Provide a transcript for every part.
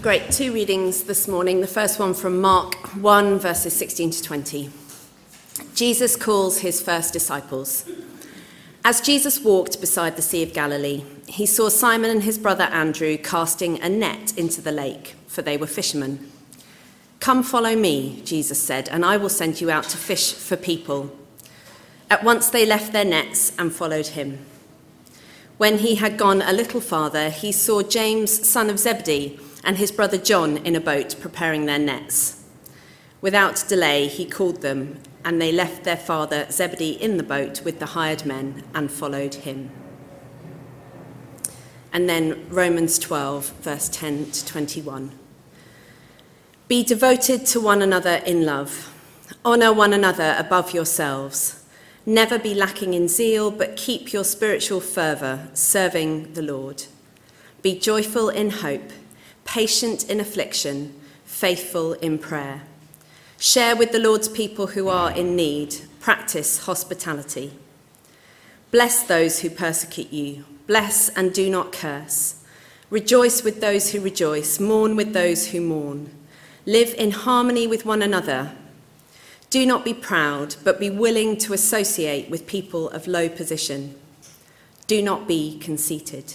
Great, two readings this morning. The first one from Mark 1, verses 16 to 20. Jesus calls his first disciples. As Jesus walked beside the Sea of Galilee, he saw Simon and his brother Andrew casting a net into the lake, for they were fishermen. "Come follow me," Jesus said, "and I will send you out to fish for people." At once they left their nets and followed him. When he had gone a little farther, he saw James, son of Zebedee, and his brother John in a boat preparing their nets. Without delay, he called them, and they left their father Zebedee in the boat with the hired men and followed him. And then Romans 12, verse 10 to 21. Be devoted to one another in love. Honour one another above yourselves. Never be lacking in zeal, but keep your spiritual fervour, serving the Lord. Be joyful in hope, patient in affliction, faithful in prayer. Share with the Lord's people who are in need. Practice hospitality. Bless those who persecute you. Bless and do not curse. Rejoice with those who rejoice. Mourn with those who mourn. Live in harmony with one another. Do not be proud, but be willing to associate with people of low position. Do not be conceited.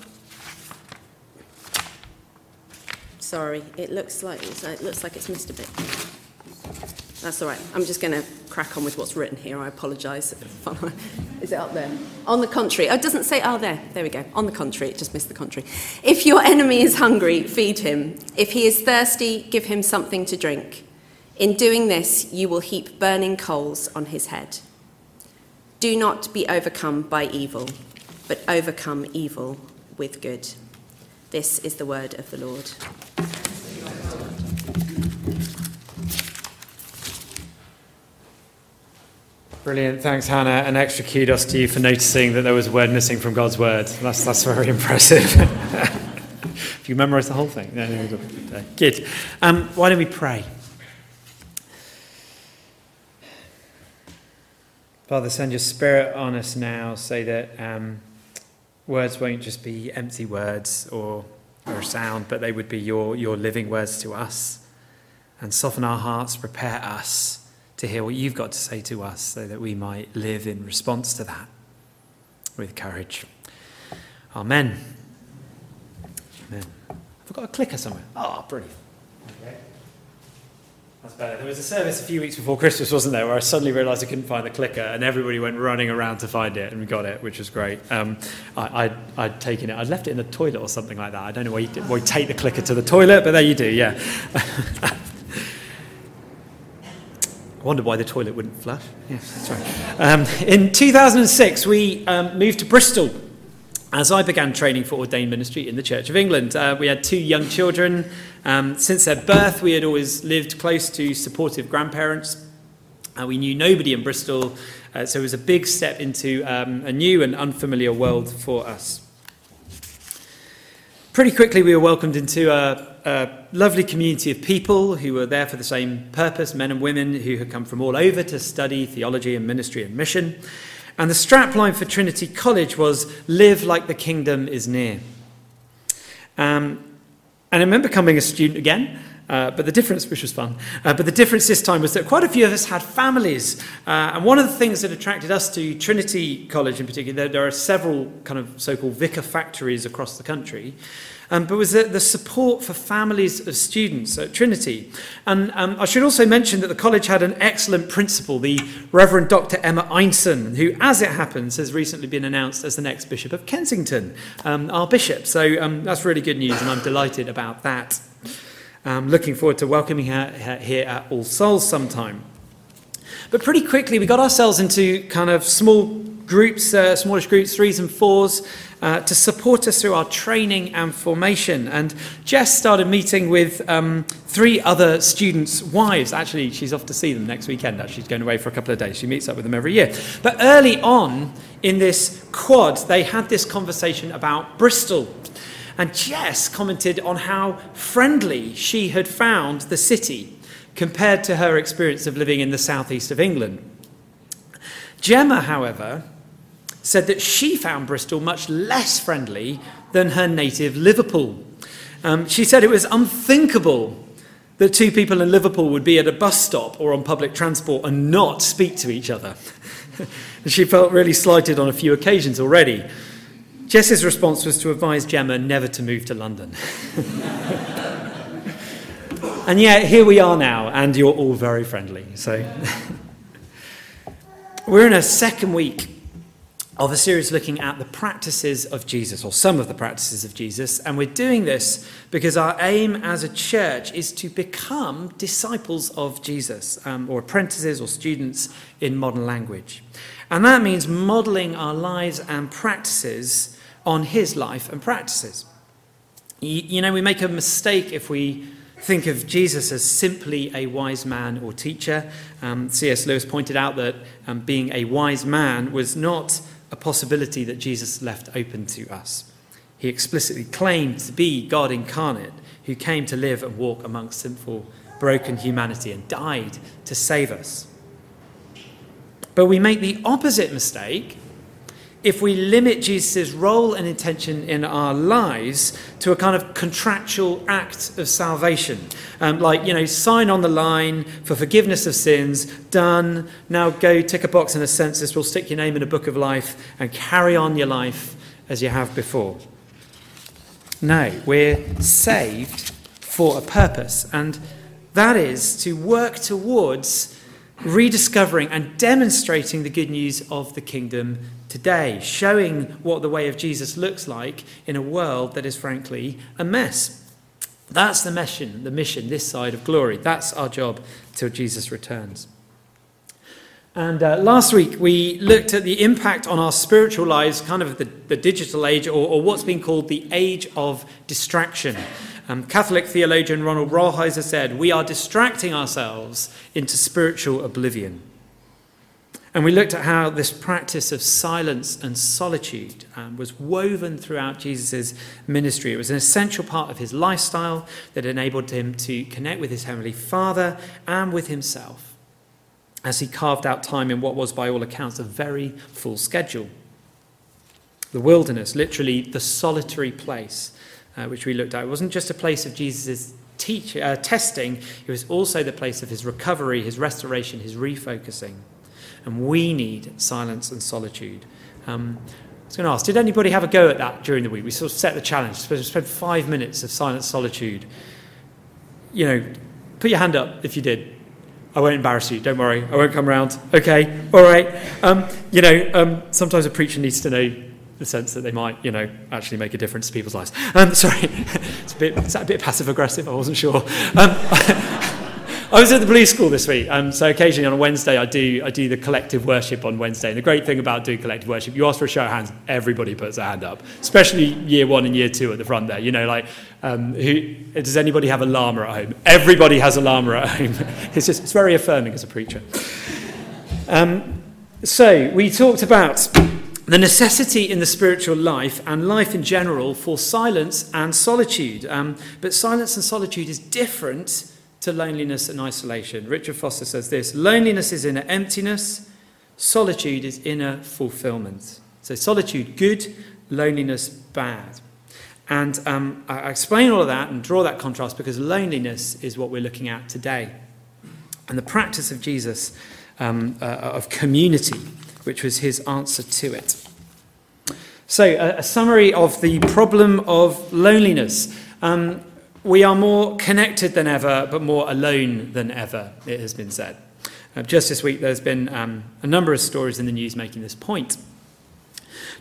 Sorry, it looks like it's missed a bit. That's all right. I'm just going to crack on with what's written here. I apologise. Is it up there? On the contrary. Oh, it doesn't say, oh, there. There we go. On the contrary. It just missed the contrary. If your enemy is hungry, feed him. If he is thirsty, give him something to drink. In doing this, you will heap burning coals on his head. Do not be overcome by evil, but overcome evil with good. This is the word of the Lord. Brilliant. Thanks, Hannah. An extra kudos to you for noticing that there was a word missing from God's word. That's very impressive. If you memorise the whole thing. Yeah, good. Why don't we pray? Father, send your spirit on us now so that words won't just be empty words or sound, but they would be your living words to us. And soften our hearts, prepare us to hear what you've got to say to us so that we might live in response to that with courage. Amen. Amen. I've got a clicker somewhere. Oh, brilliant. Okay. That's better. There was a service a few weeks before Christmas, wasn't there, where I suddenly realised I couldn't find the clicker and everybody went running around to find it and we got it, which was great. I'd taken it. I'd left it in the toilet or something like that. I don't know why you take the clicker to the toilet, but there you do, yeah. I wonder why the toilet wouldn't flush. Yeah, that's right. In 2006, we moved to Bristol as I began training for ordained ministry in the Church of England. We had two young children. Since their birth, we had always lived close to supportive grandparents. We knew nobody in Bristol, so it was a big step into a new and unfamiliar world for us. Pretty quickly, we were welcomed into a lovely community of people who were there for the same purpose, men and women who had come from all over to study theology and ministry and mission. And the strapline for Trinity College was, "Live like the kingdom is near." And I remember becoming a student again, but the difference this time was that quite a few of us had families. And one of the things that attracted us to Trinity College in particular, there are several kind of so-called vicar factories across the country, but was the support for families of students at Trinity. And I should also mention that the college had an excellent principal, the Reverend Dr. Emma Ineson, who, as it happens, has recently been announced as the next Bishop of Kensington, our bishop. So that's really good news, and I'm delighted about that. I'm looking forward to welcoming her here at All Souls sometime. But pretty quickly, we got ourselves into kind of small groups, smallish groups, 3s and 4s, to support us through our training and formation. And Jess started meeting with 3 other students' wives. Actually, she's off to see them next weekend. Actually, she's going away for a couple of days. She meets up with them every year. But early on in this quad, they had this conversation about Bristol. And Jess commented on how friendly she had found the city compared to her experience of living in the southeast of England. Gemma, however, said that she found Bristol much less friendly than her native Liverpool. She said it was unthinkable that 2 people in Liverpool would be at a bus stop or on public transport and not speak to each other. She felt really slighted on a few occasions already. Jess's response was to advise Gemma never to move to London. And yet, here we are now, and you're all very friendly. So we're in a second week of a series looking at the practices of Jesus, or some of the practices of Jesus, and we're doing this because our aim as a church is to become disciples of Jesus, or apprentices or students in modern language. And that means modelling our lives and practices on his life and practices. You know, we make a mistake if we think of Jesus as simply a wise man or teacher. C.S. Lewis pointed out that being a wise man was not a possibility that Jesus left open to us. He explicitly claimed to be God incarnate, who came to live and walk amongst sinful, broken humanity and died to save us. But we make the opposite mistake if we limit Jesus' role and intention in our lives to a kind of contractual act of salvation. Like, you know, sign on the line for forgiveness of sins, done, now go tick a box in a census, we'll stick your name in a book of life and carry on your life as you have before. No, we're saved for a purpose, and that is to work towards rediscovering and demonstrating the good news of the kingdom today, showing what the way of Jesus looks like in a world that is frankly a mess. That's the mission this side of glory. That's our job till Jesus returns. And last week we looked at the impact on our spiritual lives, kind of the digital age, or what's been called the age of distraction. Catholic theologian Ronald Rolheiser said, "We are distracting ourselves into spiritual oblivion." And we looked at how this practice of silence and solitude was woven throughout Jesus' ministry. It was an essential part of his lifestyle that enabled him to connect with his Heavenly Father and with himself, as he carved out time in what was, by all accounts, a very full schedule. The wilderness, literally the solitary place, which we looked at, it wasn't just a place of Jesus' testing, it was also the place of his recovery, his restoration, his refocusing. And we need silence and solitude. I was going to ask, did anybody have a go at that during the week? We sort of set the challenge. Spend 5 minutes of silent solitude. You know, put your hand up if you did. I won't embarrass you. Don't worry. I won't come round. Okay. All right. You know, sometimes a preacher needs to know the sense that they might, you know, actually make a difference to people's lives. Sorry. Is that a bit passive-aggressive? I wasn't sure. I was at the Blues School this week, so occasionally on a Wednesday I do the collective worship on Wednesday. And the great thing about doing collective worship, you ask for a show of hands, everybody puts a hand up, especially year 1 and year 2 at the front there. You know, like, does anybody have a llama at home? Everybody has a llama at home. It's very affirming as a preacher. So we talked about the necessity in the spiritual life and life in general for silence and solitude. But silence and solitude is different to loneliness and isolation. Richard Foster says this: loneliness is inner emptiness, solitude is inner fulfillment. So solitude good, loneliness bad. And I explain all of that and draw that contrast because loneliness is what we're looking at today. And the practice of Jesus, of community, which was his answer to it. So a summary of the problem of loneliness. We are more connected than ever, but more alone than ever, it has been said. Just this week, there's been a number of stories in the news making this point.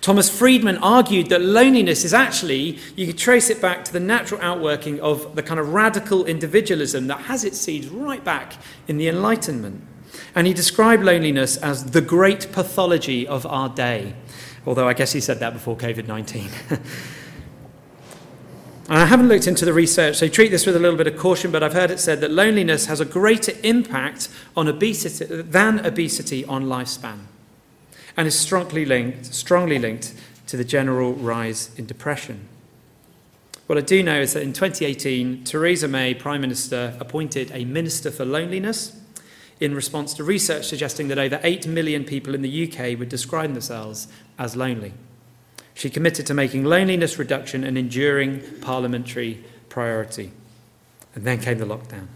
Thomas Friedman argued that loneliness is actually, you could trace it back to the natural outworking of the kind of radical individualism that has its seeds right back in the Enlightenment. And he described loneliness as the great pathology of our day. Although I guess he said that before COVID-19. And I haven't looked into the research, so treat this with a little bit of caution, but I've heard it said that loneliness has a greater impact on obesity than obesity on lifespan, and is strongly linked to the general rise in depression. What I do know is that in 2018, Theresa May, Prime Minister, appointed a Minister for Loneliness in response to research suggesting that over 8 million people in the UK would describe themselves as lonely. She committed to making loneliness reduction an enduring parliamentary priority. And then came the lockdown.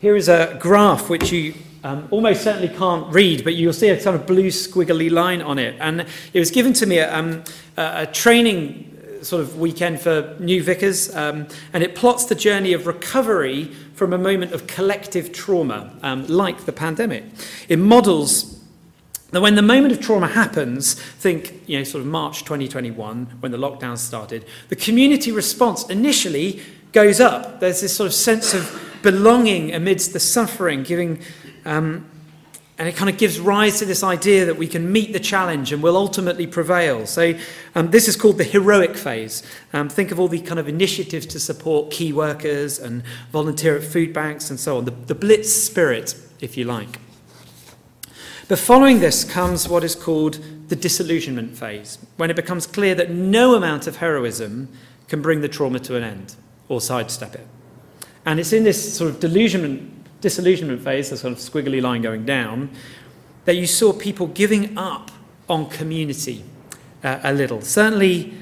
Here is a graph which you almost certainly can't read, but you'll see a kind of blue squiggly line on it. And it was given to me at a training sort of weekend for new vicars, and it plots the journey of recovery from a moment of collective trauma, like the pandemic. It models now, when the moment of trauma happens, think, you know, sort of March 2021, when the lockdown started, the community response initially goes up. There's this sort of sense of belonging amidst the suffering, and it kind of gives rise to this idea that we can meet the challenge and will ultimately prevail. So this is called the heroic phase. Think of all the kind of initiatives to support key workers and volunteer at food banks and so on, the blitz spirit, if you like. But following this comes what is called the disillusionment phase, when it becomes clear that no amount of heroism can bring the trauma to an end or sidestep it. And it's in this sort of disillusionment phase, the sort of squiggly line going down, that you saw people giving up on community a little. Certainly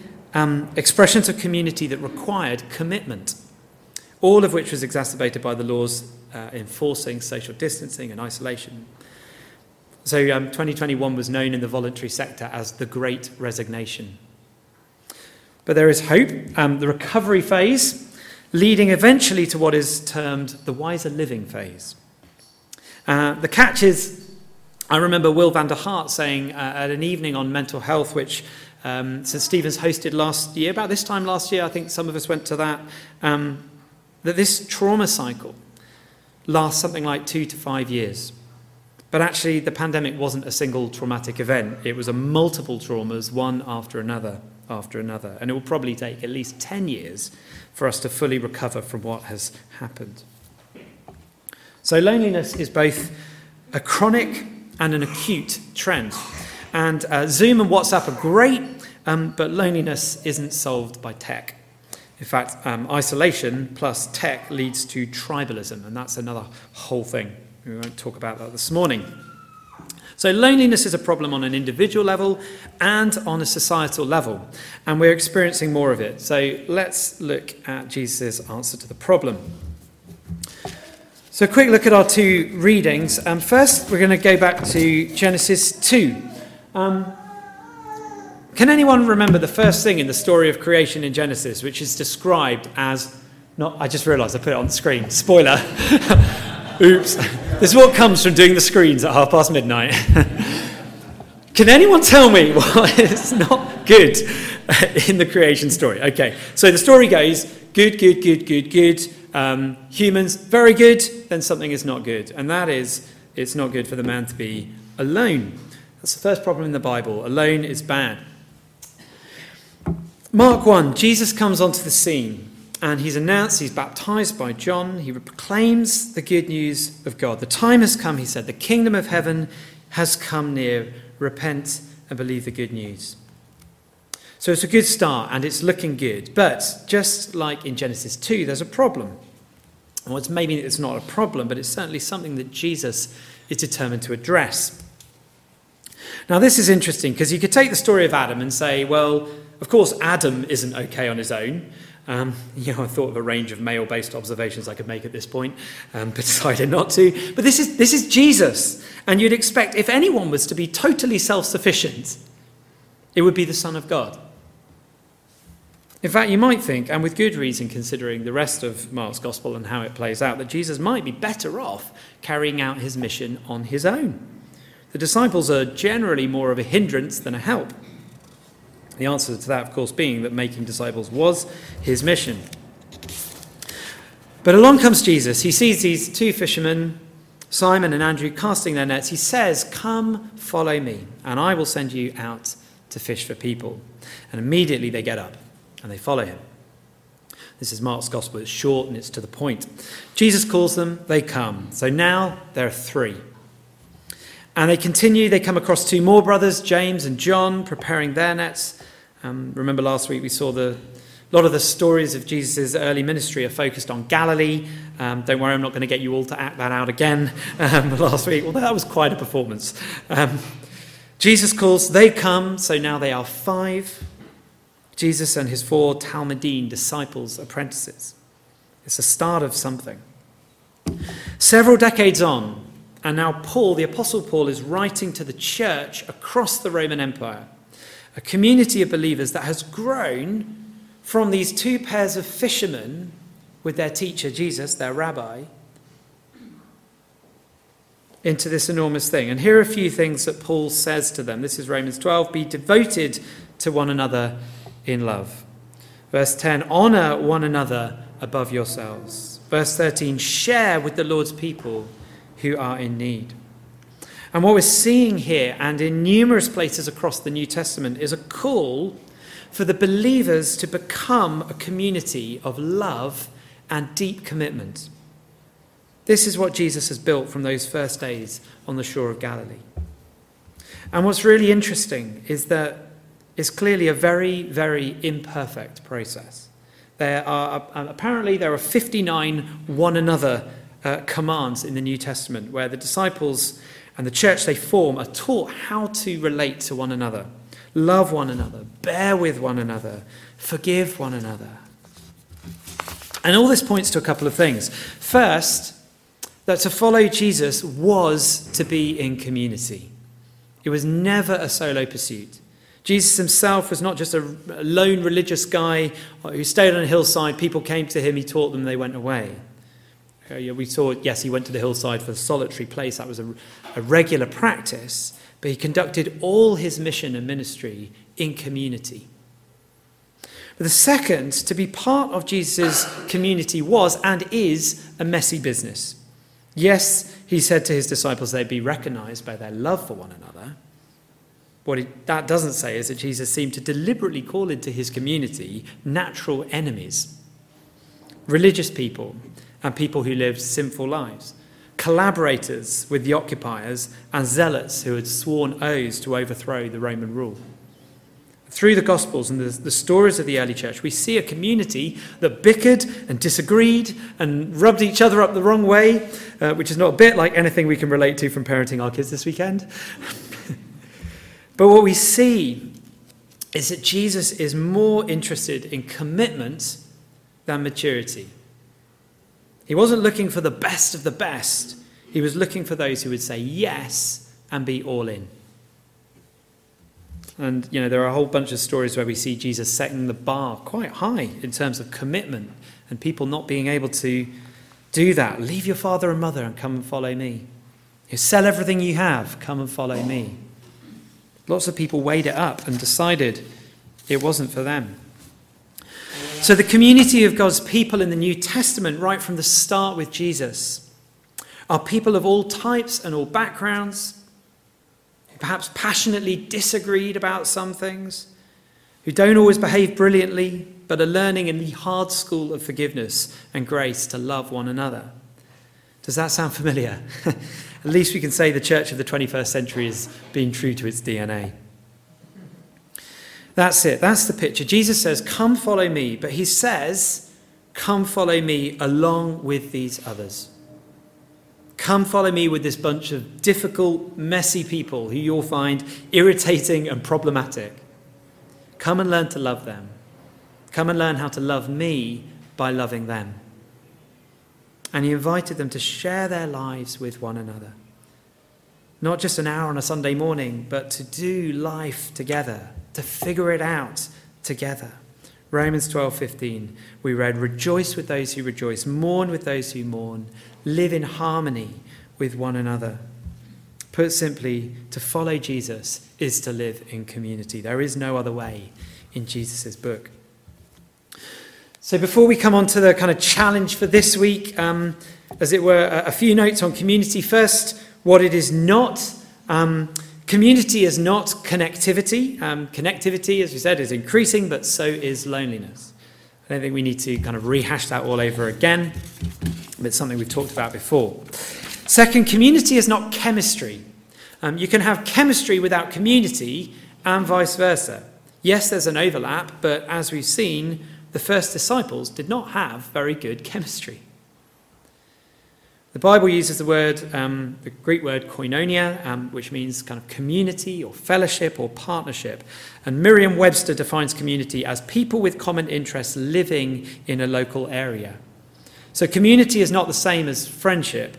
expressions of community that required commitment, all of which was exacerbated by the laws enforcing social distancing and isolation. So 2021 was known in the voluntary sector as the Great Resignation. But there is hope. The recovery phase, leading eventually to what is termed the wiser living phase. The catch is, I remember Will van der Hart saying at an evening on mental health, which St. Stephen's hosted last year, about this time last year, I think some of us went to that, that this trauma cycle lasts something like 2 to 5 years. But actually, the pandemic wasn't a single traumatic event. It was a multiple traumas, one after another. And it will probably take at least 10 years for us to fully recover from what has happened. So loneliness is both a chronic and an acute trend. And Zoom and WhatsApp are great, but loneliness isn't solved by tech. In fact, isolation plus tech leads to tribalism, and that's another whole thing. We won't talk about that this morning. So loneliness is a problem on an individual level and on a societal level, and we're experiencing more of it. So let's look at Jesus' answer to the problem. So a quick look at our two readings. First, we're going to go back to Genesis 2. Can anyone remember the first thing in the story of creation in Genesis, which is described as... not? I just realised I put it on the screen. Spoiler. Oops. This is what comes from doing the screens at midnight. Can anyone tell me what is not good in the creation story? Okay, so the story goes, good. Humans, very good. Then something is not good. And that is, it's not good for the man to be alone. That's the first problem in the Bible. Alone is bad. Mark 1, Jesus comes onto the scene. And he's baptized by John. He proclaims the good news of God. The time has come, he said. The kingdom of heaven has come near. Repent and believe the good news. So it's a good start, and it's looking good. But just like in Genesis 2, there's a problem. Well, maybe it's not a problem, but it's certainly something that Jesus is determined to address. Now, this is interesting, because you could take the story of Adam and say, well, of course, Adam isn't okay on his own. I thought of a range of male-based observations I could make at this point, but decided not to. But this is Jesus, and you'd expect if anyone was to be totally self-sufficient, it would be the Son of God. In fact, you might think, and with good reason considering the rest of Mark's Gospel and how it plays out, that Jesus might be better off carrying out his mission on his own. The disciples are generally more of a hindrance than a help. The answer to that, of course, being that making disciples was his mission. But along comes Jesus. He sees these two fishermen, Simon and Andrew casting their nets, he says, "Come, follow me, and I will send you out to fish for people." And immediately they get up and they follow him. This is Mark's gospel. It's short and it's to the point. Jesus calls them, they come. So now there are three. And they continue. They come across two more brothers, James and John, preparing their nets. Remember last week we saw a lot of the stories of Jesus' early ministry are focused on Galilee. Don't worry, I'm not going to get you all to act that out again last week. Although that was quite a performance. Jesus calls, they come, so now they are five. Jesus and his four Talmudine disciples, apprentices. It's the start of something. Several decades on, and now Paul, the Apostle Paul, is writing to the church across the Roman Empire, a community of believers that has grown from these two pairs of fishermen with their teacher, Jesus, their rabbi, into this enormous thing. And here are a few things that Paul says to them. This is Romans 12, be devoted to one another in love. Verse 10, honour one another above yourselves. Verse 13, share with the Lord's people who are in need. And what we're seeing here and in numerous places across the New Testament is a call for the believers to become a community of love and deep commitment. This is what Jesus has built from those first days on the shore of Galilee. And what's really interesting is that it's clearly a very, very imperfect process. There are 59 one another commands in the New Testament where the disciples and the church they form are taught how to relate to one another. Love one another, bear with one another, forgive one another. And all this points to a couple of things. First, that to follow Jesus was to be in community. It was never a solo pursuit. Jesus himself was not just a lone religious guy who stayed on a hillside, people came to him, he taught them, they went away. We saw, yes, he went to the hillside for a solitary place, that was a regular practice, but he conducted all his mission and ministry in community. But the second, to be part of Jesus' community was and is a messy business. Yes, he said to his disciples they'd be recognised by their love for one another. That doesn't say is that Jesus seemed to deliberately call into his community natural enemies, religious people and people who lived sinful lives, collaborators with the occupiers and zealots who had sworn oaths to overthrow the Roman rule. Through the Gospels and the stories of the early church, we see a community that bickered and disagreed and rubbed each other up the wrong way, which is not a bit like anything we can relate to from parenting our kids this weekend. But what we see is that Jesus is more interested in commitment than maturity. He wasn't looking for the best of the best. He was looking for those who would say yes and be all in. And, there are a whole bunch of stories where we see Jesus setting the bar quite high in terms of commitment and people not being able to do that. Leave your father and mother and come and follow me. You sell everything you have, come and follow me. Lots of people weighed it up and decided it wasn't for them. So the community of God's people in the New Testament, right from the start with Jesus, are people of all types and all backgrounds, who perhaps passionately disagreed about some things, who don't always behave brilliantly, but are learning in the hard school of forgiveness and grace to love one another. Does that sound familiar? At least we can say the church of the 21st century is being true to its DNA. That's it. That's the picture. Jesus says, come follow me. But he says, come follow me along with these others. Come follow me with this bunch of difficult, messy people who you'll find irritating and problematic. Come and learn to love them. Come and learn how to love me by loving them. And he invited them to share their lives with one another. Not just an hour on a Sunday morning, but to do life together, to figure it out together. Romans 12:15, we read, rejoice with those who rejoice, mourn with those who mourn, live in harmony with one another. Put simply, to follow Jesus is to live in community. There is no other way in Jesus' book. So before we come on to the kind of challenge for this week, as it were, a few notes on community. First, what it is not. Community is not connectivity. Connectivity, as we said, is increasing, but so is loneliness. I don't think we need to kind of rehash that all over again. It's something we've talked about before. Second, community is not chemistry. You can have chemistry without community and vice versa. Yes, there's an overlap, but as we've seen, the first disciples did not have very good chemistry. The Bible uses the word, the Greek word koinonia, which means kind of community or fellowship or partnership. And Merriam-Webster defines community as people with common interests living in a local area. So community is not the same as friendship.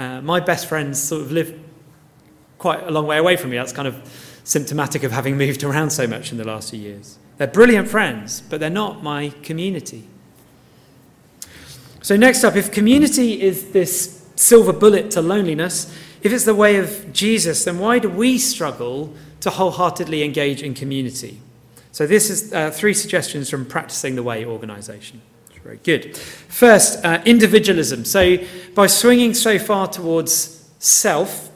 My best friends sort of live quite a long way away from me. That's kind of symptomatic of having moved around so much in the last few years. They're brilliant friends, but they're not my community. So next up, if community is this silver bullet to loneliness, if it's the way of Jesus, then why do we struggle to wholeheartedly engage in community? So this is three suggestions from Practicing the Way organization. It's very good. First, individualism. So by swinging so far towards self,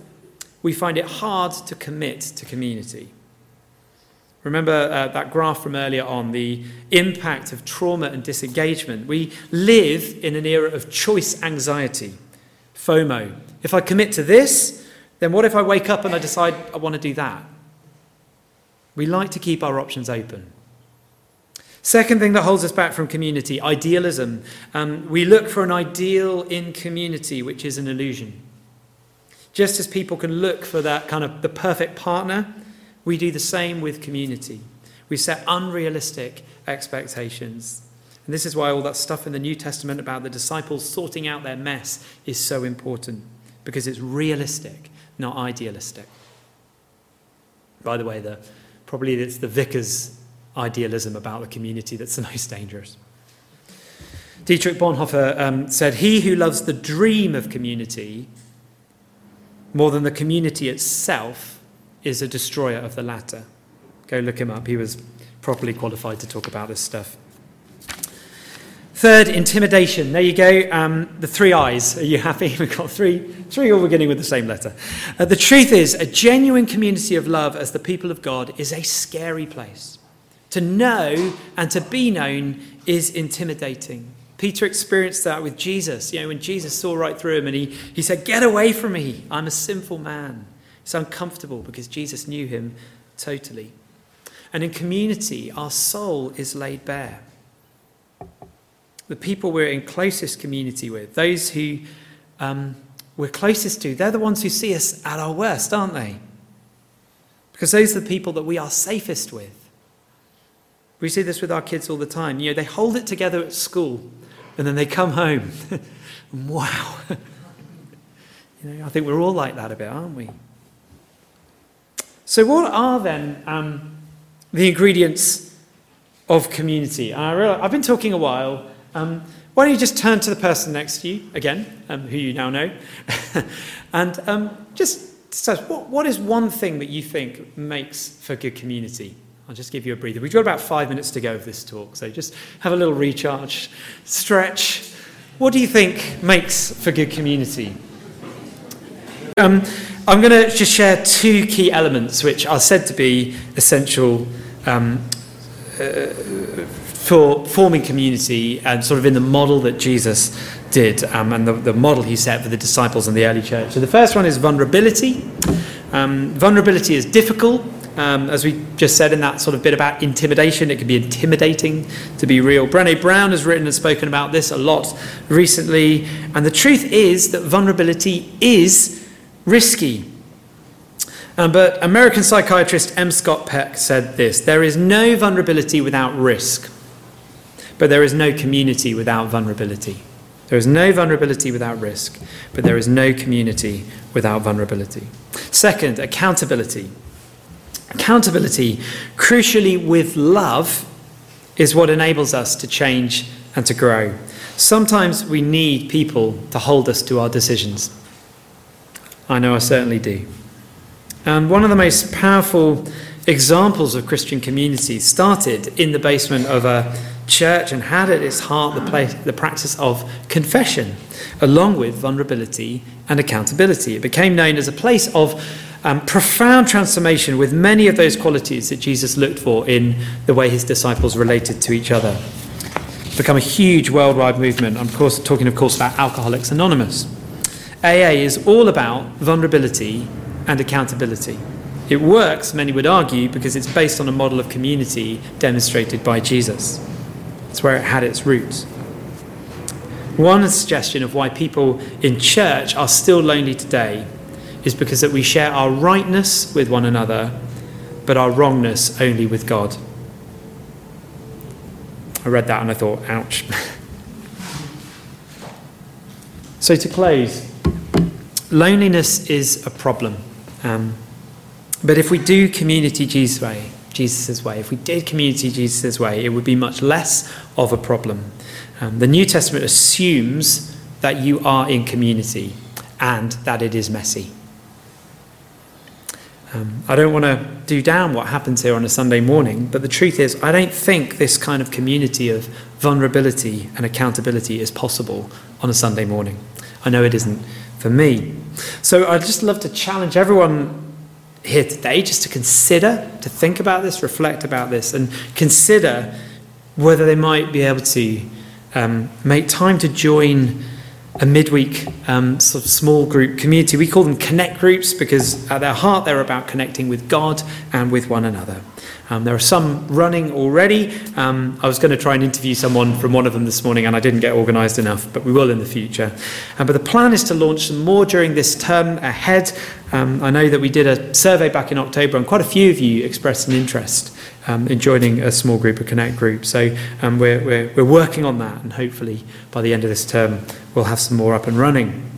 we find it hard to commit to community. Remember that graph from earlier on, the impact of trauma and disengagement. We live in an era of choice anxiety, FOMO. If I commit to this, then what if I wake up and I decide I want to do that? We like to keep our options open. Second thing that holds us back from community, idealism. We look for an ideal in community, which is an illusion. Just as people can look for that kind of the perfect partner, we do the same with community. We set unrealistic expectations. And this is why all that stuff in the New Testament about the disciples sorting out their mess is so important, because it's realistic, not idealistic. By the way, probably it's the vicar's idealism about the community that's the most dangerous. Dietrich Bonhoeffer said, "He who loves the dream of community more than the community itself is a destroyer of the latter." Go look him up. He was properly qualified to talk about this stuff. Third, intimidation. There you go. The three I's. Are you happy? We've got three all beginning with the same letter. The truth is, a genuine community of love as the people of God is a scary place. To know and to be known is intimidating. Peter experienced that with Jesus. You know, when Jesus saw right through him and he said, "Get away from me. I'm a sinful man." It's uncomfortable because Jesus knew him totally. And in community, our soul is laid bare. The people we're in closest community with, those who we're closest to, they're the ones who see us at our worst, aren't they? Because those are the people that we are safest with. We see this with our kids all the time. You know, they hold it together at school and then they come home. Wow. You know, I think we're all like that a bit, aren't we? So what are then the ingredients of community? I realize, I've been talking a while. Why don't you just turn to the person next to you, again, who you now know, and just say, what is one thing that you think makes for good community? I'll just give you a breather. We've got about 5 minutes to go of this talk, so just have a little recharge, stretch. What do you think makes for good community? I'm going to just share two key elements which are said to be essential for forming community, and sort of in the model that Jesus did, and the model he set for the disciples in the early church. So the first one is vulnerability. Vulnerability is difficult. As we just said in that sort of bit about intimidation, it can be intimidating to be real. Brené Brown has written and spoken about this a lot recently. And the truth is that vulnerability is risky. But American psychiatrist M. Scott Peck said this: "There is no vulnerability without risk, but there is no community without vulnerability." There is no vulnerability without risk, but there is no community without vulnerability. Second, accountability. Accountability, crucially with love, is what enables us to change and to grow. Sometimes we need people to hold us to our decisions. I know I certainly do. And one of the most powerful examples of Christian community started in the basement of a church and had at its heart the practice of confession, along with vulnerability and accountability. It became known as a place of profound transformation, with many of those qualities that Jesus looked for in the way his disciples related to each other. It's become a huge worldwide movement. I'm talking, of course, about Alcoholics Anonymous. AA is all about vulnerability and accountability. It works, many would argue, because it's based on a model of community demonstrated by Jesus. It's where it had its roots. One suggestion of why people in church are still lonely today is because that we share our rightness with one another, but our wrongness only with God. I read that and I thought, ouch. So to close, loneliness is a problem. But if we do community Jesus' way, it would be much less of a problem. The New Testament assumes that you are in community and that it is messy. I don't want to do down what happens here on a Sunday morning, but the truth is I don't think this kind of community of vulnerability and accountability is possible on a Sunday morning. I know it isn't for me. So I'd just love to challenge everyone here today just to consider, to think about this, reflect about this, and consider whether they might be able to make time to join a midweek sort of small group community. We call them connect groups because at their heart they're about connecting with God and with one another. There are some running already. I was going to try and interview someone from one of them this morning and I didn't get organised enough, but we will in the future. But the plan is to launch some more during this term ahead. I know that we did a survey back in October and quite a few of you expressed an interest in joining a small group, a connect group. So we're working on that, and hopefully by the end of this term we'll have some more up and running.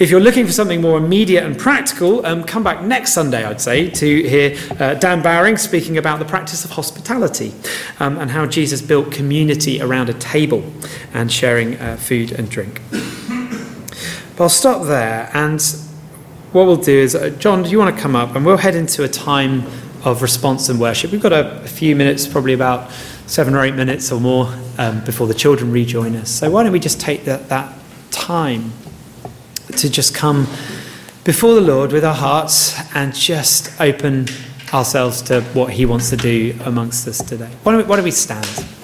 If you're looking for something more immediate and practical, come back next Sunday, I'd say, to hear Dan Bowering speaking about the practice of hospitality and how Jesus built community around a table and sharing food and drink. But I'll stop there, and what we'll do is, John, do you want to come up? And we'll head into a time of response and worship. We've got a few minutes, probably about 7 or 8 minutes or more, before the children rejoin us. So why don't we just take that time to just come before the Lord with our hearts and just open ourselves to what he wants to do amongst us today. Why don't we stand?